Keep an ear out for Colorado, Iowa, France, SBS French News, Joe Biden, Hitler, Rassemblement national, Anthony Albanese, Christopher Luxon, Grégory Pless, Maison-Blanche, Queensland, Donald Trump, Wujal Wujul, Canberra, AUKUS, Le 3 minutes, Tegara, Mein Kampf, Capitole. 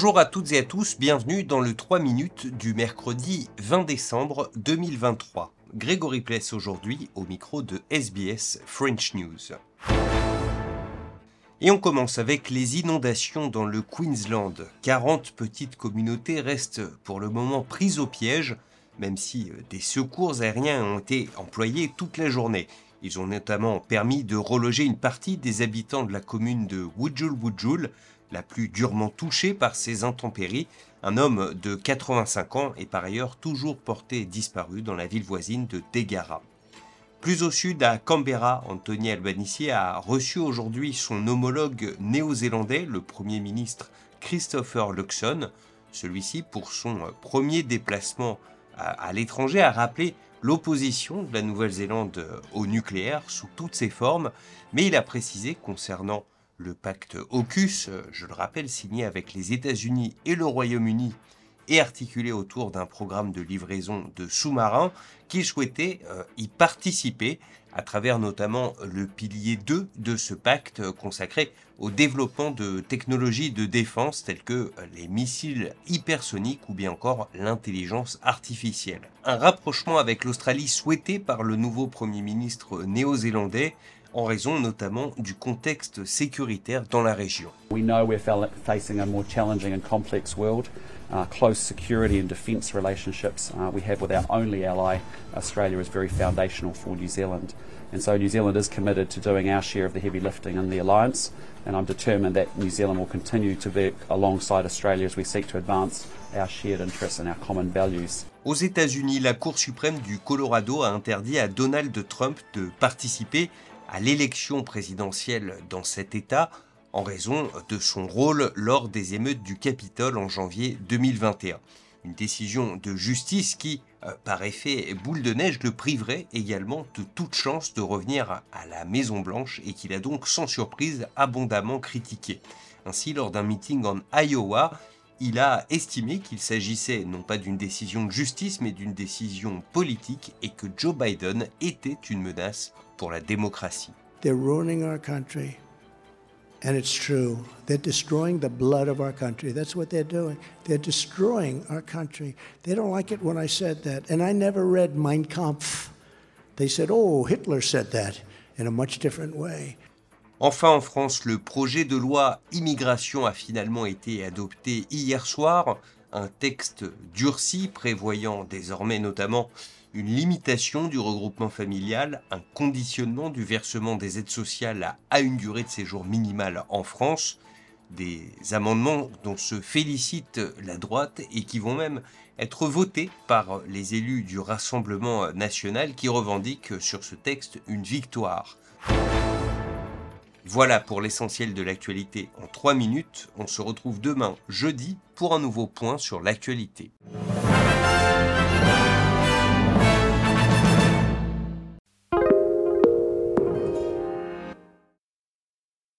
Bonjour à toutes et à tous, bienvenue dans le 3 minutes du mercredi 20 décembre 2023. Grégory Pless aujourd'hui au micro de SBS French News. Et on commence avec les inondations dans le Queensland. 40 petites communautés restent pour le moment prises au piège, même si des secours aériens ont été employés toute la journée. Ils ont notamment permis de reloger une partie des habitants de la commune de Wujal Wujul, la plus durement touchée par ces intempéries. Un homme de 85 ans est par ailleurs toujours porté disparu dans la ville voisine de Tegara. Plus au sud, à Canberra, Anthony Albanese a reçu aujourd'hui son homologue néo-zélandais, le Premier ministre Christopher Luxon. Celui-ci, pour son premier déplacement à l'étranger, a rappelé l'opposition de la Nouvelle-Zélande au nucléaire sous toutes ses formes, mais il a précisé concernant le pacte AUKUS, je le rappelle, signé avec les États-Unis et le Royaume-Uni, et articulé autour d'un programme de livraison de sous-marins qui souhaitait y participer à travers notamment le pilier 2 de ce pacte consacré au développement de technologies de défense telles que les missiles hypersoniques ou bien encore l'intelligence artificielle. Un rapprochement avec l'Australie souhaité par le nouveau Premier ministre néo-zélandais en raison notamment du contexte sécuritaire dans la région. We know we're facing a more challenging and complex world. Close security and defence relationships we have with our only ally, Australia, is very foundational for New Zealand. And so New Zealand is committed to doing our share of the heavy lifting in the alliance, and I'm determined that New Zealand will continue to work alongside Australia as we seek to advance our shared interests and our common values. Aux États-Unis, la Cour suprême du Colorado a interdit à Donald Trump de participer à l'élection présidentielle dans cet État en raison de son rôle lors des émeutes du Capitole en janvier 2021. Une décision de justice qui, par effet boule de neige, le priverait également de toute chance de revenir à la Maison-Blanche et qu'il a donc sans surprise abondamment critiqué. Ainsi, lors d'un meeting en Iowa, il a estimé qu'il s'agissait non pas d'une décision de justice mais d'une décision politique et que Joe Biden était une menace pour la démocratie. They're ruining our country. And it's true. They're destroying the blood of our country. That's what they're doing. They're destroying our country. They don't like it when I said that. And I never read Mein Kampf. They said, oh, Hitler said that in a much different way. Enfin, en France, le projet de loi immigration a finalement été adopté hier soir. Un texte durci prévoyant désormais notamment une limitation du regroupement familial, un conditionnement du versement des aides sociales à une durée de séjour minimale en France, des amendements dont se félicite la droite et qui vont même être votés par les élus du Rassemblement national qui revendiquent sur ce texte une victoire. Voilà pour l'essentiel de l'actualité en 3 minutes. On se retrouve demain, jeudi, pour un nouveau point sur l'actualité.